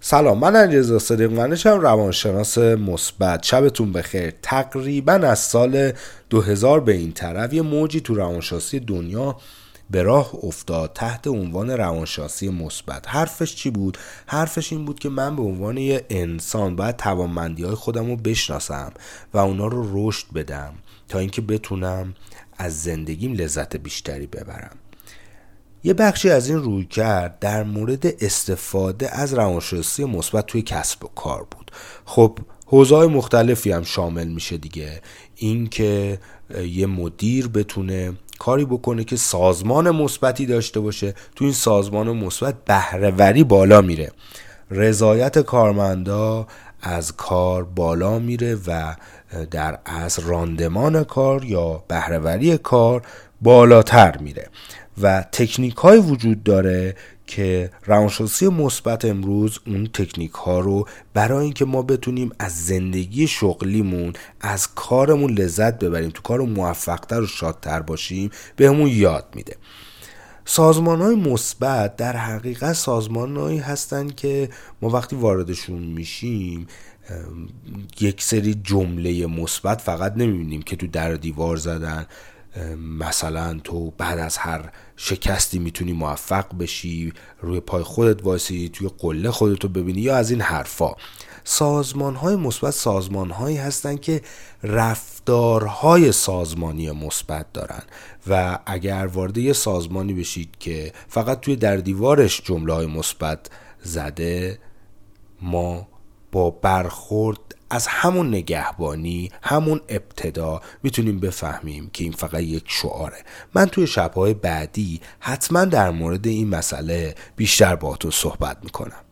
سلام، من علیرضا صدیق‌منشم، روانشناس مثبت. شبتون بخیر. تقریبا از سال 2000 به این طرف یه موجی تو روانشناسی دنیا به راه افتاد تحت عنوان روانشناسی مثبت. حرفش چی بود؟ حرفش این بود که من به عنوان یه انسان باید توانمندی‌های خودم رو بشناسم و اونا رو رشد بدم تا اینکه بتونم از زندگیم لذت بیشتری ببرم. یه بخشی از این رویکرد در مورد استفاده از روانشناسی مثبت توی کسب و کار بود. خب حوزه‌های مختلفی هم شامل میشه دیگه، این که یه مدیر بتونه کاری بکنه که سازمان مثبتی داشته باشه، تو این سازمان مثبت بهره‌وری بالا میره، رضایت کارمندا از کار بالا میره و در اصل راندمان کار یا بهره‌وری کار بالاتر میره و تکنیک‌های وجود داره که روانشناسی مثبت امروز اون تکنیک‌ها رو برای اینکه ما بتونیم از زندگی شغلیمون، از کارمون لذت ببریم، تو کارمون موفق‌تر و شادتر باشیم بهمون یاد میده. سازمان‌های مثبت در حقیقت سازمان‌هایی هستن که ما وقتی واردشون میشیم یک سری جمله مثبت فقط نمیبینیم که تو در دیوار زدن، مثلا تو بعد از هر شکستی میتونی موفق بشی، روی پای خودت وایسی، توی قله خودتو ببینی یا از این حرفا. سازمان‌های مثبت سازمان‌هایی هستن که رفتارهای سازمانی مثبت دارن و اگر وارد یه سازمانی بشید که فقط توی در دیوارش جمله‌های مثبت زده، ما با برخورد از همون نگهبانی، همون ابتدا میتونیم بفهمیم که این فقط یک شعاره. من توی شب‌های بعدی حتما در مورد این مسئله بیشتر با تو صحبت میکنم.